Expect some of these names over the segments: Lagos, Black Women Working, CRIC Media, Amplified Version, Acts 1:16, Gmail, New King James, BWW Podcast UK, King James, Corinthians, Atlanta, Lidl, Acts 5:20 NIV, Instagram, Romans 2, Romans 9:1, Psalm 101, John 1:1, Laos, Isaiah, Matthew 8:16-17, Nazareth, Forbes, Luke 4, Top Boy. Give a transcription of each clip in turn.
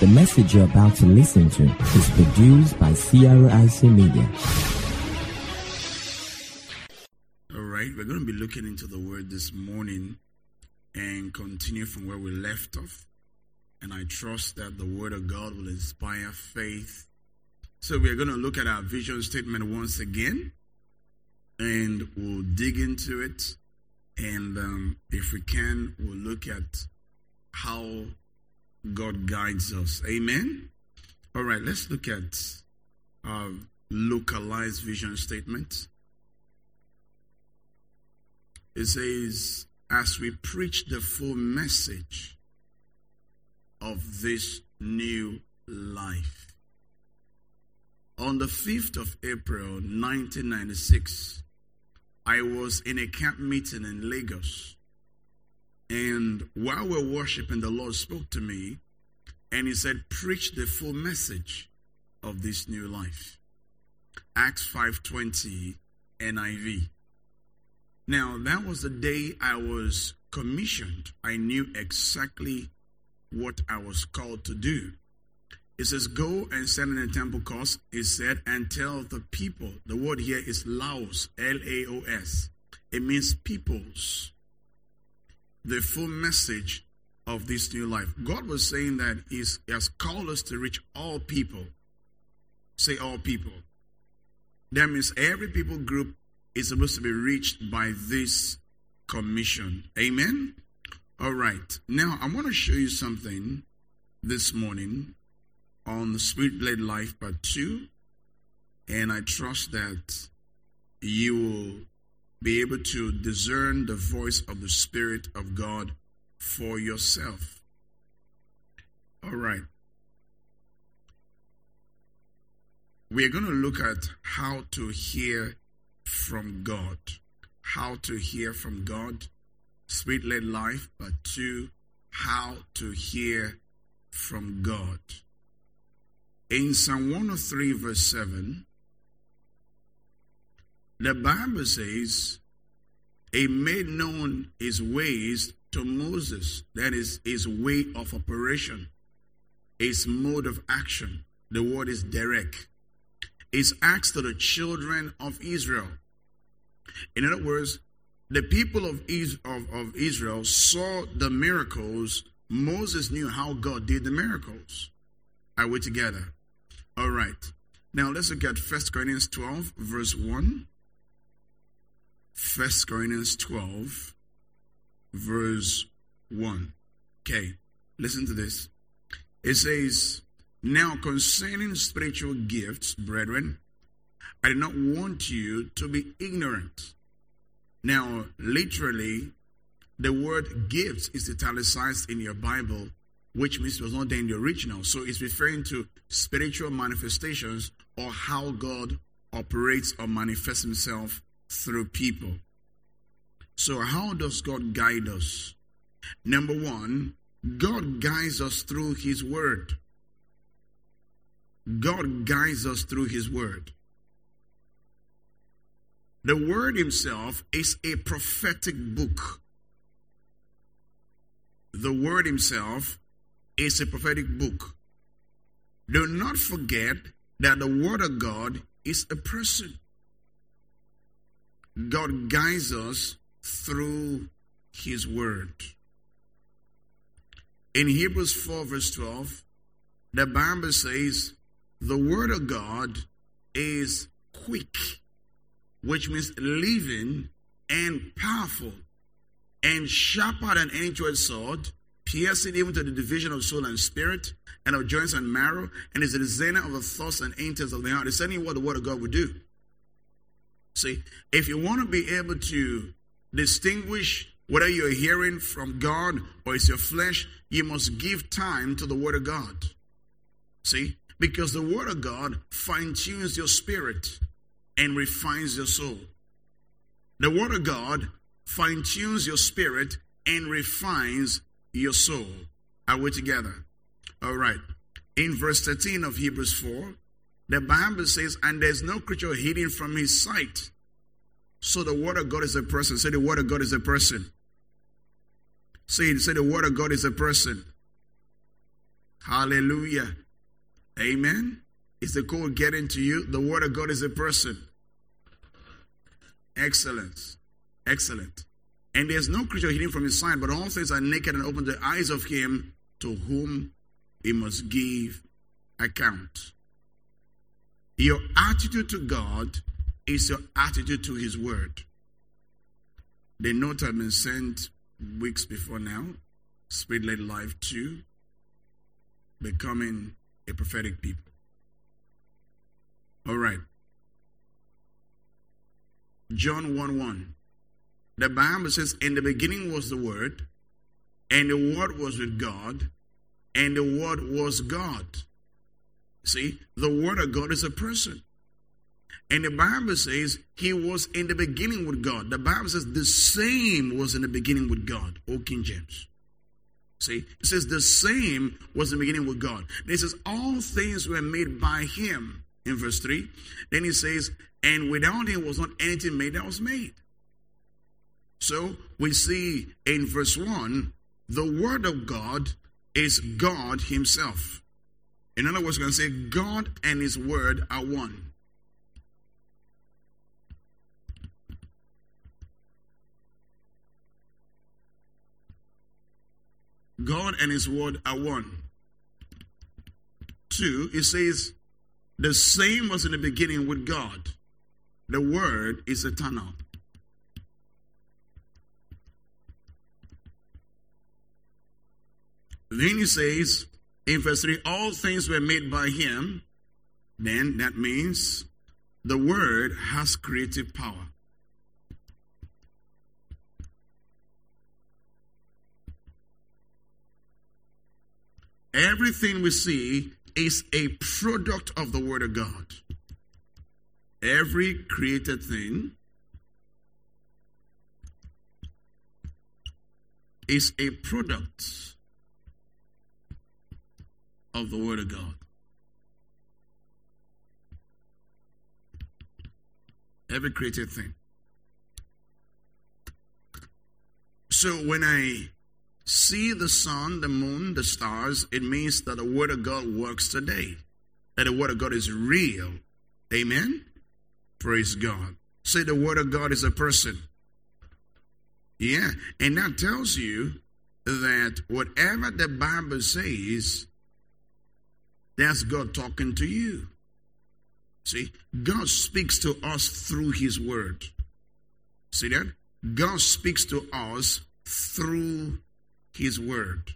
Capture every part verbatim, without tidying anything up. The message you're about to listen to is produced by C R I C Media. All right, we're going to be looking into the Word this morning and continue from where we left off. And I trust that the Word of God will inspire faith. So we're going to look at our vision statement once again, and we'll dig into it. And um, if we can, we'll look at how God guides us. Amen. All right, let's look at our localized vision statement. It says, as we preach the full message of this new life. On the fifth of April, nineteen ninety-six, I was in a camp meeting in Lagos. And while we're worshiping, the Lord spoke to me and he said, preach the full message of this new life. Acts five twenty N I V. Now, that was the day I was commissioned. I knew exactly what I was called to do. It says, go and stand in the temple courts, it said, and tell the people. The word here is Laos, L A O S. It means peoples. The full message of this new life. God was saying that he has called us to reach all people. Say all people. That means every people group is supposed to be reached by this commission. Amen? All right. Now, I want to show you something this morning on the Spirit-Led Life Part two. And I trust that you will be able to discern the voice of the Spirit of God for yourself. All right. We're going to look at how to hear from God. How to hear from God. Spirit-led life, but two, how to hear from God. In Psalm one oh three verse seven, the Bible says, he made known his ways to Moses. That is his way of operation, his mode of action. The word is direct. His acts to the children of Israel. In other words, the people of Israel saw the miracles. Moses knew how God did the miracles. Are we together? All right. Now let's look at First Corinthians twelve verse one. First Corinthians twelve, verse one. Okay, listen to this. It says, now concerning spiritual gifts, brethren, I do not want you to be ignorant. Now, literally, the word gifts is italicized in your Bible, which means it was not there in the original. So it's referring to spiritual manifestations or how God operates or manifests himself through people. So how does God guide us? Number one, God guides us through his word. God guides us through his word. The word himself is a prophetic book. The word himself is a prophetic book. Do not forget that the word of God is a person. God guides us through his word. In Hebrews four verse twelve, the Bible says, the word of God is quick, which means living and powerful, and sharper than any two-edged sword, piercing even to the division of soul and spirit, and of joints and marrow, and is the discerner of the thoughts and intents of the heart. It's certainly what the word of God would do. See, if you want to be able to distinguish whether you're hearing from God or it's your flesh, you must give time to the word of God. See, because the word of God fine-tunes your spirit and refines your soul. The word of God fine-tunes your spirit and refines your soul. Are we together? All right. In verse thirteen of Hebrews four, the Bible says, and there's no creature hidden from his sight. So the word of God is a person. Say the word of God is a person. Say, say the word of God is a person. Hallelujah. Amen. It's a code getting to you. The word of God is a person. Excellent. Excellent. And there's no creature hidden from his sight, but all things are naked and open to the eyes of him to whom he must give account. Your attitude to God is your attitude to his word. The note had been sent weeks before now, Spirit-led Life two, becoming a prophetic people. All right. John one one. The Bible says, in the beginning was the Word, and the Word was with God, and the Word was God. See, the Word of God is a person. And the Bible says, he was in the beginning with God. The Bible says, the same was in the beginning with God. O King James. See, it says, the same was in the beginning with God. And it says, all things were made by him, in verse three. Then it says, and without him was not anything made that was made. So we see in verse one, the word of God is God himself. In other words, we're going to say God and his word are one. God and his word are one. Two, it says, the same was in the beginning with God. The word is eternal. Then he says, in verse three, all things were made by him. Then that means the word has creative power. Everything we see is a product of the word of God. Every created thing is a product of the word of God. Every created thing. So when I see the sun, the moon, the stars, it means that the word of God works today. That the word of God is real. Amen? Praise God. Say the word of God is a person. Yeah. And that tells you that whatever the Bible says, that's God talking to you. See, God speaks to us through his word. See that? God speaks to us through his word.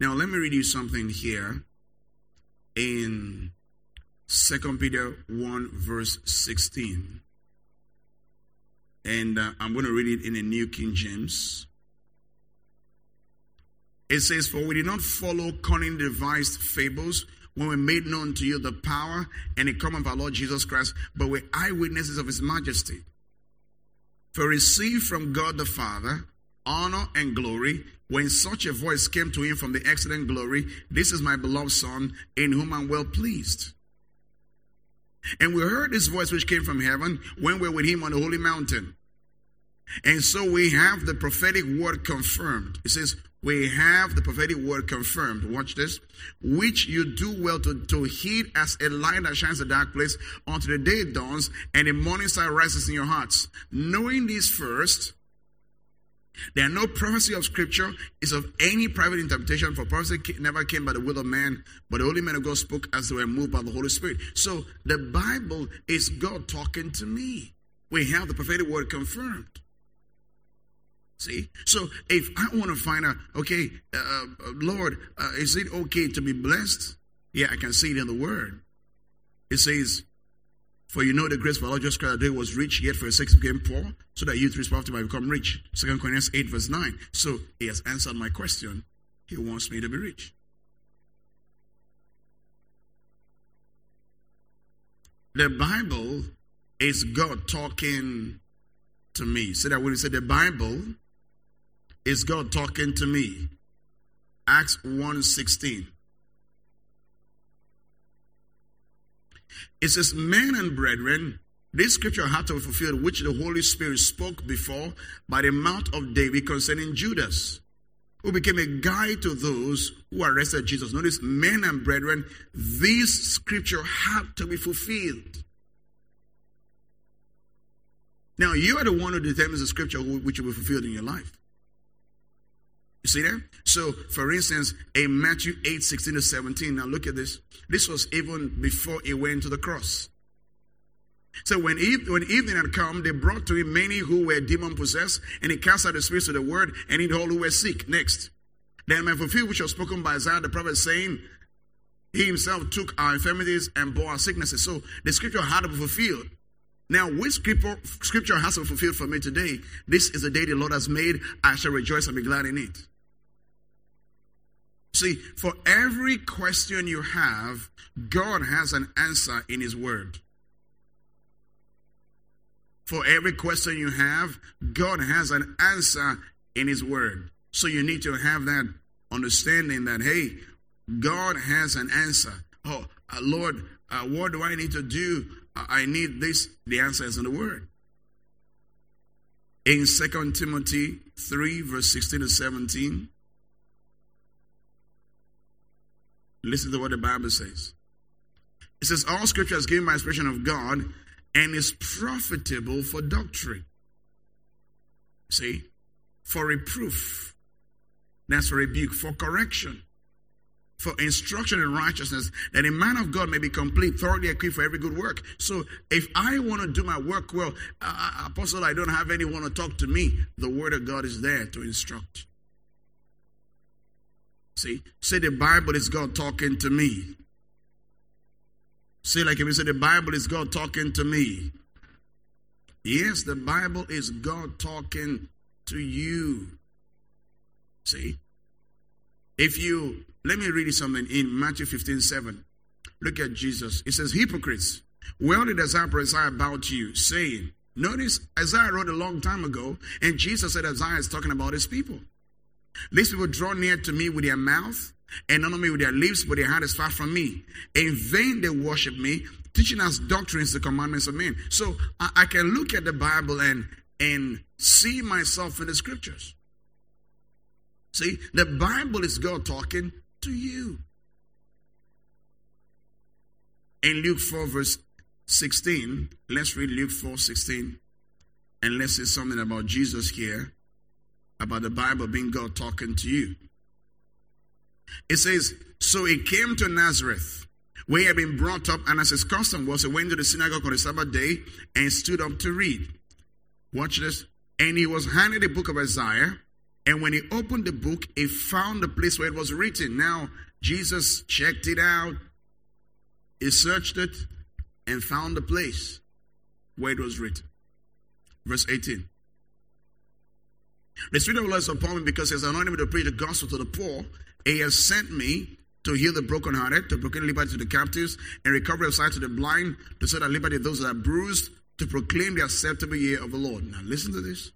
Now, let me read you something here in Second Peter one, verse sixteen. And uh, I'm going to read it in the New King James. It says, for we did not follow cunning devised fables when we made known to you the power and the coming of our Lord Jesus Christ, but we're eyewitnesses of his majesty. For receive from God the Father honor and glory when such a voice came to him from the excellent glory, this is my beloved Son, in whom I'm well pleased. And we heard this voice which came from heaven when we were with him on the holy mountain. And so we have the prophetic word confirmed. It says, we have the prophetic word confirmed. Watch this. Which you do well to, to heed as a light that shines in a dark place until the day dawns and the morning star rises in your hearts. Knowing this first, that no prophecy of scripture is of any private interpretation, for prophecy never came by the will of man, but the holy men of God spoke as they were moved by the Holy Spirit. So the Bible is God talking to me. We have the prophetic word confirmed. See? So if I want to find out, okay, uh, Lord, uh, is it okay to be blessed? Yeah, I can see it in the word. It says, for you know the grace of our Lord Jesus Christ that was rich, yet for your sakes became poor, so that you through his poverty might become rich. Second Corinthians eight verse nine. So he has answered my question. He wants me to be rich. The Bible is God talking to me. Say that when you say the Bible is God talking to me. Acts one sixteen. It says, men and brethren, this scripture had to be fulfilled, which the Holy Spirit spoke before by the mouth of David concerning Judas, who became a guide to those who arrested Jesus. Notice, men and brethren, this scripture had to be fulfilled. Now, you are the one who determines the scripture which will be fulfilled in your life. You see that? So, for instance, in Matthew eight, sixteen to seventeen, now look at this. This was even before he went to the cross. So when evening, when evening had come, they brought to him many who were demon-possessed, and he cast out the spirits of the word, and healed all who were sick. Next. Then man fulfilled which was spoken by Isaiah the prophet, saying, he himself took our infirmities and bore our sicknesses. So the scripture had to be fulfilled. Now, which scripture, scripture has to be fulfilled for me today? This is the day the Lord has made. I shall rejoice and be glad in it. See, for every question you have, God has an answer in his word. For every question you have, God has an answer in his word. So you need to have that understanding that, hey, God has an answer. Oh, uh, Lord, uh, what do I need to do? Uh, I need this. The answer is in the word. In Second Timothy three, verse sixteen to seventeen, listen to what the Bible says. It says, all scripture is given by inspiration of God, and is profitable for doctrine. See? For reproof. That's for rebuke. For correction. For instruction in righteousness. That a man of God may be complete, thoroughly equipped for every good work. So if I want to do my work well, uh, Apostle, I don't have anyone to talk to me. The word of God is there to instruct. See? Say the Bible is God talking to me. See, like if you say, the Bible is God talking to me. Yes, the Bible is God talking to you. See? If you, let me read you something in Matthew fifteen, seven. Look at Jesus. It says, hypocrites, well did Isaiah prophesy about you, saying, notice, Isaiah wrote a long time ago, and Jesus said Isaiah is talking about his people. These people draw near to me with their mouth, and honor me with their lips, but their heart is far from me. In vain they worship me, teaching us doctrines, the commandments of men. So I, I can look at the Bible and, and see myself in the scriptures. See, the Bible is God talking to you. In Luke four, verse sixteen, let's read Luke four, sixteen, and let's see something about Jesus here, about the Bible being God talking to you. It says, so he came to Nazareth, where he had been brought up, and as his custom was, he went to the synagogue on the Sabbath day and stood up to read. Watch this. And he was handed the book of Isaiah, and when he opened the book, he found the place where it was written. Now, Jesus checked it out, he searched it, and found the place where it was written. Verse eighteen. The Spirit of the Lord is upon me because he has anointed me to preach the gospel to the poor. He has sent me to heal the brokenhearted, to proclaim liberty to the captives, and recovery of sight to the blind, to set at liberty those that are bruised, to proclaim the acceptable year of the Lord. Now listen to this.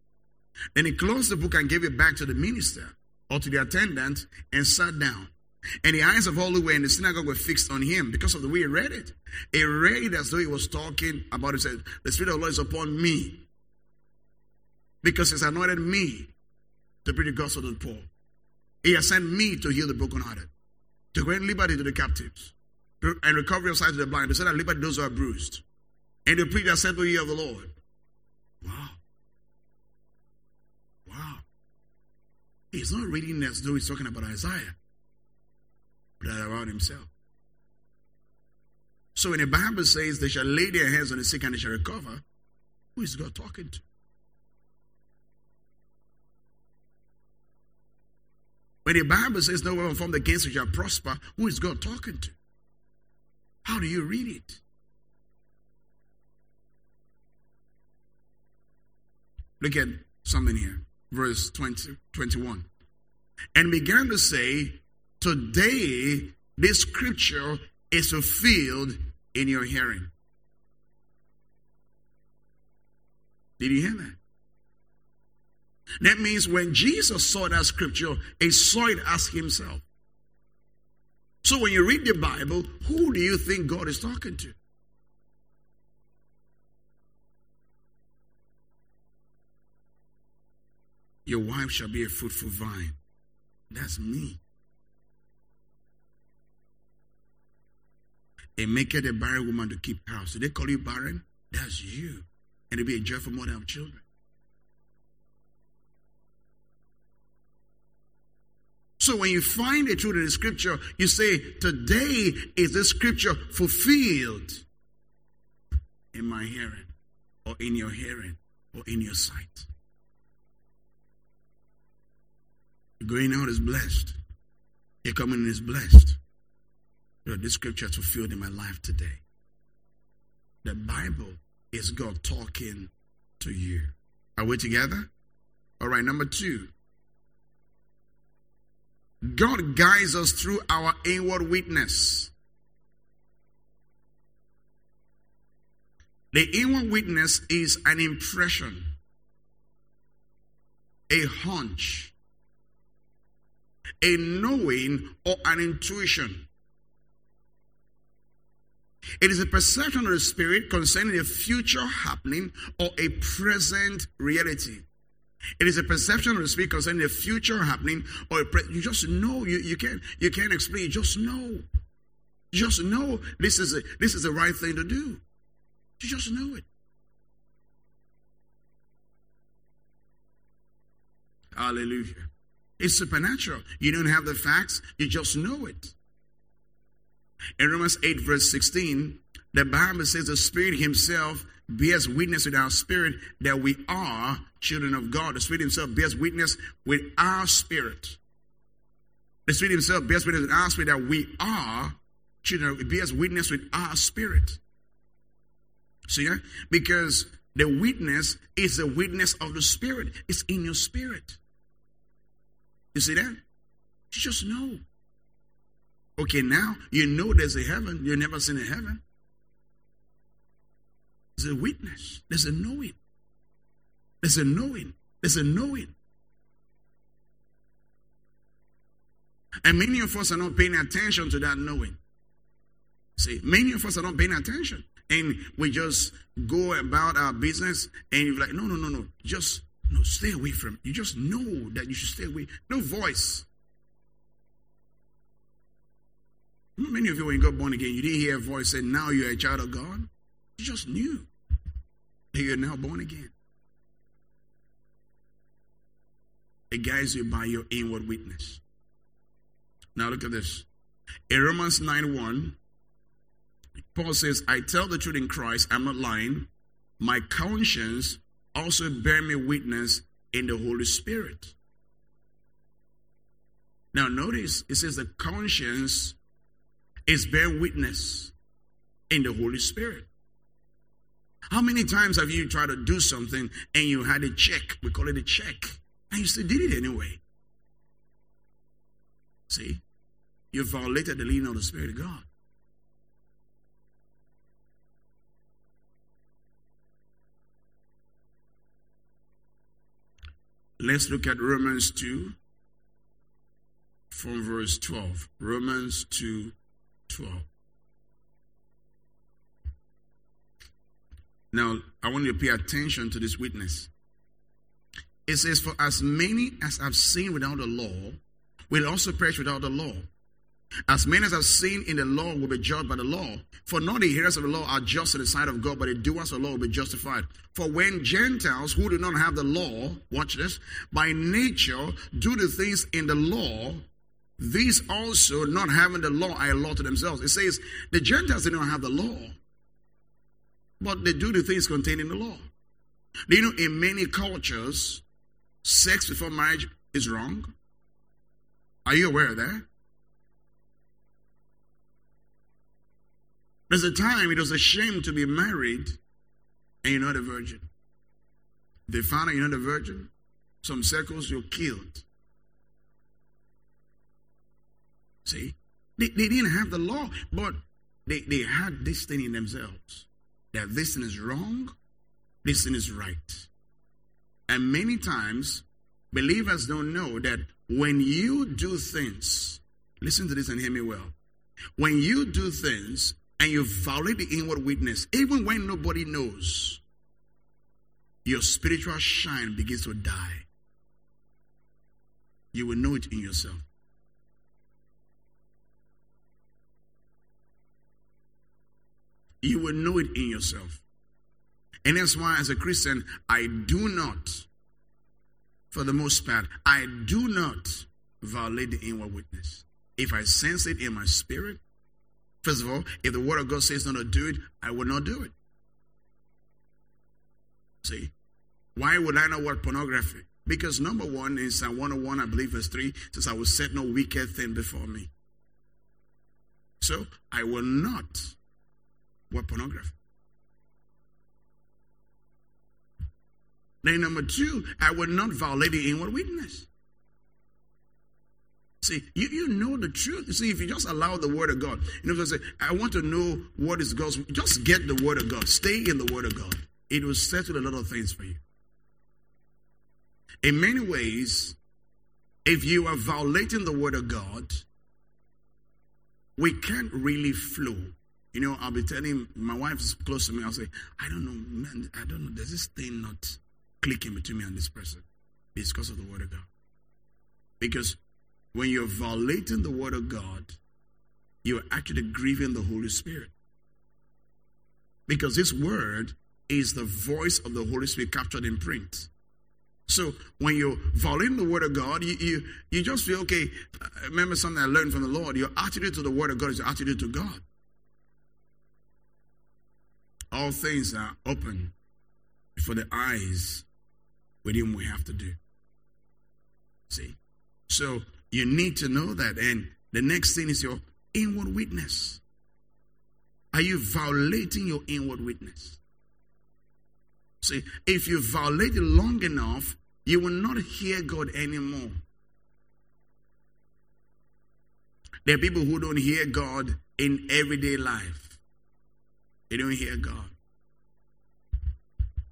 Then he closed the book and gave it back to the minister, or to the attendant, and sat down. And the eyes of all who were in the synagogue were fixed on him because of the way he read it. He read it as though he was talking about himself. The Spirit of the Lord is upon me because he has anointed me to preach the gospel to the poor. He has sent me to heal the brokenhearted, to grant liberty to the captives, and recovery of sight to the blind, to set at liberty those who are bruised, and to preach the acceptable year of the Lord. Wow. Wow. He's not reading as though he's talking about Isaiah, but about himself. So when the Bible says they shall lay their hands on the sick and they shall recover, who is God talking to? When the Bible says no weapon formed against you shall prosper, who is God talking to? How do you read it? Look at something here. Verse twenty, twenty-one. And began to say, today this scripture is fulfilled in your hearing. Did you hear that? That means when Jesus saw that scripture, he saw it as himself. So when you read the Bible, who do you think God is talking to? Your wife shall be a fruitful vine. That's me. It maketh a barren woman to keep house. Do they call you barren? That's you. And it'll be a joyful mother of children. So when you find the truth in the scripture, you say, today is the scripture fulfilled in my hearing, or in your hearing, or in your sight. You're going out is blessed. You're coming in is blessed. Lord, this scripture is fulfilled in my life today. The Bible is God talking to you. Are we together? All right, number two. God guides us through our inward witness. The inward witness is an impression, a hunch, a knowing, or an intuition. It is a perception of the spirit concerning a future happening or a present reality. It is a perception of the spirit concerning a future happening or a pre- you just know. You, you can't you can't explain. You just know. You just know this is a, this is the right thing to do. You just know it. Hallelujah. It's supernatural. You don't have the facts. You just know it. In Romans eight verse sixteen, the Bible says the Spirit himself bears witness with our spirit that we are children of God. The Spirit himself bears witness with our spirit. The Spirit himself bears witness with our spirit that we are children of God. It bears witness with our spirit. See, yeah? Because the witness is the witness of the spirit. It's in your spirit. You see that? You just know. Okay, now you know there's a heaven. You've never seen a heaven. There's a witness. There's a knowing. There's a knowing. There's a knowing. And many of us are not paying attention to that knowing. See, many of us are not paying attention. And we just go about our business and you're like, no, no, no, no. Just no, stay away from it. You just know that you should stay away. No voice. Many of you, when you got born again, you didn't hear a voice saying, now you're a child of God. You just knew that you're now born again. It guides you by your inward witness. Now look at this. In Romans nine one, Paul says, I tell the truth in Christ, I'm not lying. My conscience also bears me witness in the Holy Spirit. Now notice, it says the conscience is bear witness in the Holy Spirit. How many times have you tried to do something and you had a check? We call it a check. And you still did it anyway. See? You violated the leading of the Spirit of God. Let's look at Romans two from verse twelve. Romans two twelve. Now, I want you to pay attention to this witness. It says, for as many as have seen without the law will also perish without the law. As many as have seen in the law will be judged by the law. For not the hearers of the law are just in the sight of God, but the doers of the law will be justified. For when Gentiles who do not have the law, watch this, by nature do the things in the law, these also, not having the law, are a law to themselves. It says, the Gentiles, they don't have the law, but they do the things contained in the law. Do you know, in many cultures, sex before marriage is wrong? Are you aware of that? There's a time it was a shame to be married and you're not a virgin. They found out you're not a virgin. Some circles, you're killed. See, they, they didn't have the law, but they, they had this thing in themselves. That this thing is wrong, this thing is right. And many times, believers don't know that when you do things, listen to this and hear me well. When you do things and you violate the inward witness, even when nobody knows, your spiritual shine begins to die. you will know it in yourself. You will know it in yourself. And that's why, as a Christian, I do not, for the most part, I do not violate the inward witness. If I sense it in my spirit, first of all, if the Word of God says not to do it, I will not do it. See, why would I not watch pornography? Because number one, in Psalm one oh one, I believe verse three, says, I will set no wicked thing before me. So, I will not watch pornography. Then number two, I will not violate the inward witness. See, you, you know the truth. See, if you just allow the Word of God, you know, say, I want to know what is God's. Just get the Word of God. Stay in the Word of God. It will settle a lot of things for you. In many ways, if you are violating the Word of God, we can't really flow. You know, I'll be telling my wife is close to me. I'll say, I don't know, man. I don't know. There's this thing not clicking between me and this person. It's because of the Word of God. Because when you're violating the Word of God, you're actually grieving the Holy Spirit. Because this Word is the voice of the Holy Spirit captured in print. So when you're violating the Word of God, you you, you just feel, okay, I remember something I learned from the Lord. Your attitude to the Word of God is your attitude to God. All things are open for the eyes. With Him we have to do. See? So you need to know that. And the next thing is your inward witness. Are you violating your inward witness? See, if you violate it long enough, you will not hear God anymore. There are people who don't hear God in everyday life. They don't hear God.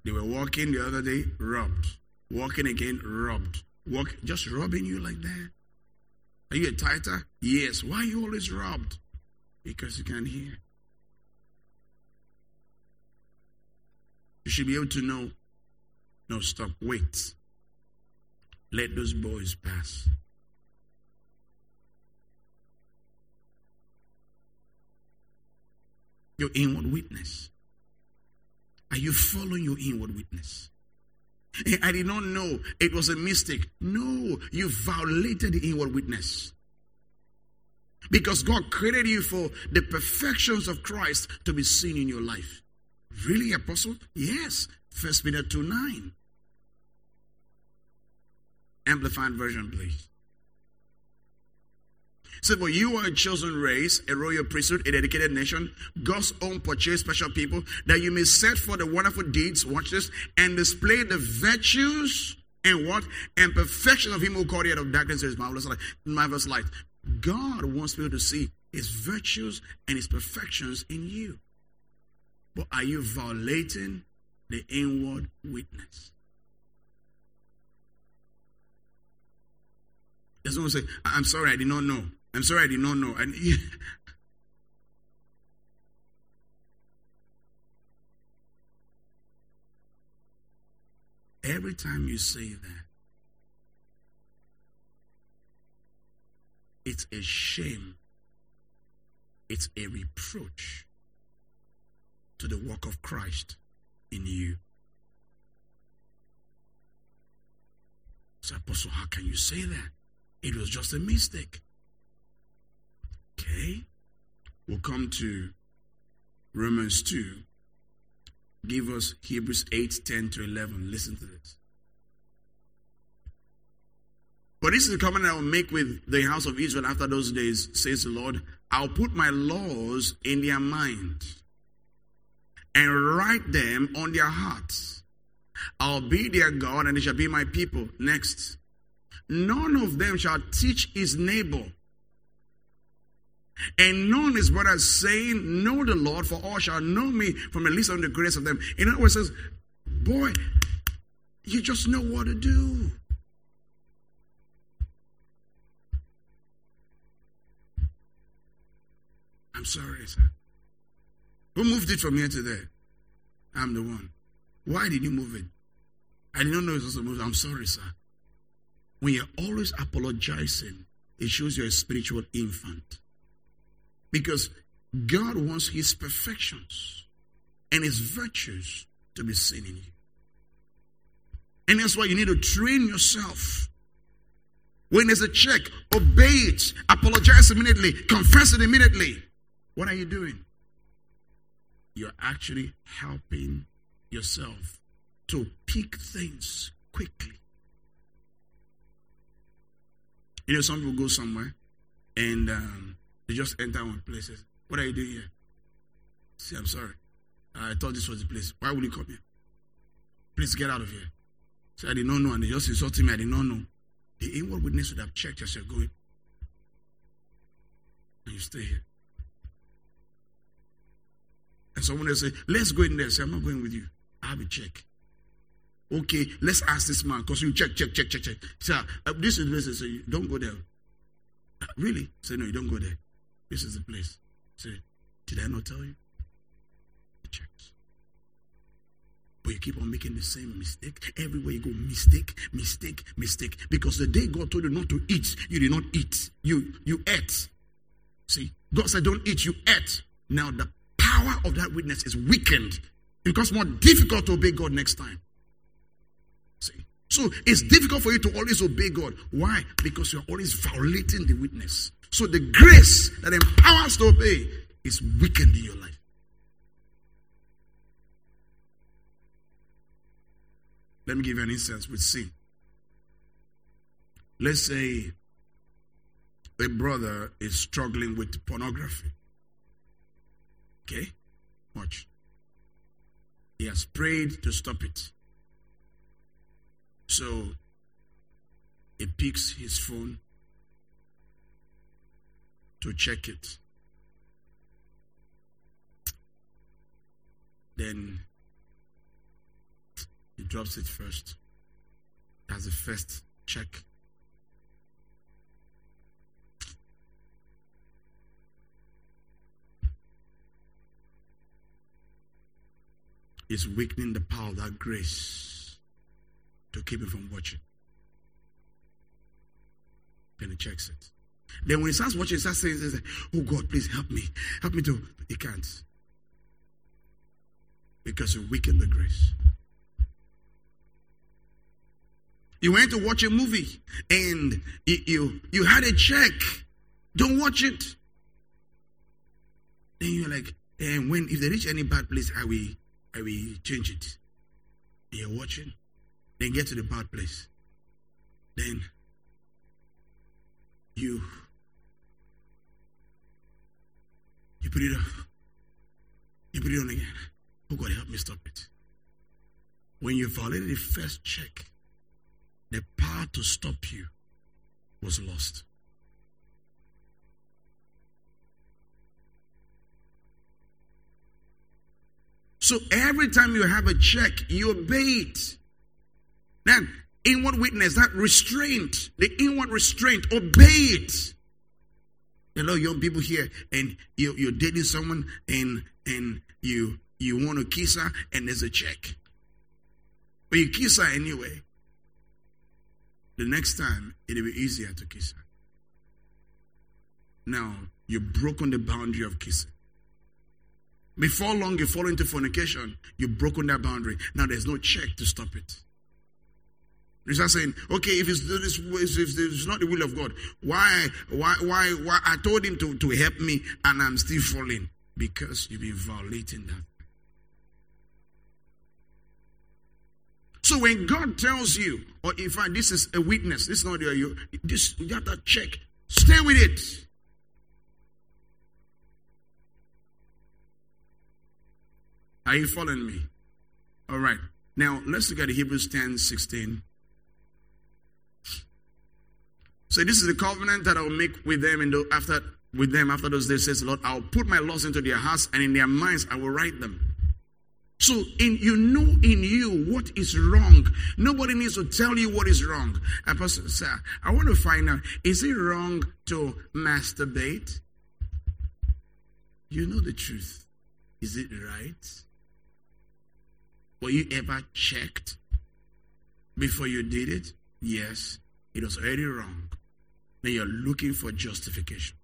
They were walking the other day, robbed. Walking again, robbed. Walk, just robbing you like that. Are you a tither? Yes. Why are you always robbed? Because you can't hear. You should be able to know. No, stop. Wait. Let those boys pass. Your inward witness. Are you following your inward witness? I did not know it was a mistake. No, you violated the inward witness. Because God created you for the perfections of Christ to be seen in your life. Really, Apostle? Yes. First Peter two nine. Amplified Version, please. So, but you are a chosen race, a royal priesthood, a dedicated nation, God's own purchased special people, that you may set forth the wonderful deeds, watch this, and display the virtues and what? And perfection of Him who called you out of darkness to His marvelous light. Marvelous light. God wants people to see His virtues and His perfections in you. But are you violating the inward witness? There's no one say, I'm sorry, I did not know. I'm sorry, I did not know. And every time you say that, it's a shame. It's a reproach to the work of Christ in you. So, Apostle, how can you say that? It was just a mistake. Okay, we'll come to Romans two. Give us Hebrews eight, ten to eleven. Listen to this. But this is the covenant I will make with the house of Israel after those days, says the Lord. I'll put my laws in their mind and write them on their hearts. I'll be their God and they shall be my people. Next. None of them shall teach his neighbor. And none his brother, saying, know the Lord, for all shall know me, from the least of the greatest of them. In other words, says, boy, you just know what to do. I'm sorry, sir. Who moved it from here to there? I'm the one. Why did you move it? I did not know it was supposed to move. I'm sorry, sir. When you're always apologizing, it shows you're a spiritual infant. Because God wants his perfections and his virtues to be seen in you. And that's why you need to train yourself. When there's a check, obey it. Apologize immediately. Confess it immediately. What are you doing? You're actually helping yourself to pick things quickly. You know, some people go somewhere and um, they just enter one place. What are you doing here? See, I'm sorry. I thought this was the place. Why would you come here? Please get out of here. See, I did not know, and they just insulted me. I did not know. The inward witness would have checked as you're going. And you stay here. And someone will say, let's go in there. Say, I'm not going with you. I have a check. Okay, let's ask this man. Because you check, check, check, check, check. Say, uh, this is the place. Say, don't go there. Uh, really? Say, no, you don't go there. This is the place. Say, did I not tell you? The checks. But you keep on making the same mistake. Everywhere you go, mistake, mistake, mistake. Because the day God told you not to eat, you did not eat. You, you ate. See, God said, don't eat. You ate. Now the power of that witness is weakened. It becomes more difficult to obey God next time. See? So it's difficult for you to always obey God. Why? Because you're always violating the witness. So the grace that empowers to obey is weakened in your life. Let me give you an instance with sin. Let's say a brother is struggling with pornography. Okay? Watch. He has prayed to stop it. So he picks his phone to check it. Then he drops it first. That's the first check. It's weakening the power of that grace to keep it from watching. Then he checks it. Then when he starts watching, he starts saying, oh God, please help me. Help me to. He can't. Because it weakened the grace. You went to watch a movie and you, you, you had a check. Don't watch it. Then you're like, and when if they reach any bad place, I will. I will change it. You're watching. Then get to the bad place. Then you you put it off. You put it on again. Oh God, help me stop it. When you violated the first check, the power to stop you was lost. So every time you have a check, you obey it. Then inward witness, that restraint, the inward restraint, obey it. A lot of young people here, and you, you're dating someone, and and you you want to kiss her, and there's a check. But you kiss her anyway. The next time, it'll be easier to kiss her. Now, you've broken the boundary of kissing. Before long, you fall into fornication. You've broken that boundary. Now there's no check to stop it. You start saying, okay, if it's, this, if it's not the will of God, why, why, why, why? I told him to, to help me and I'm still falling. Because you've been violating that. So when God tells you, or in fact, this is a witness, this is not your, you, this, you have that check, stay with it. Are you following me? All right. Now, let's look at Hebrews ten sixteen. So this is the covenant that I will make with them and after with them after those days, says the Lord. I will put my laws into their hearts and in their minds I will write them. So in you know in you what is wrong. Nobody needs to tell you what is wrong. Apostle, sir, I want to find out, is it wrong to masturbate? You know the truth. Is it right? Were you ever checked before you did it? Yes. It was very wrong. Now you're looking for justification.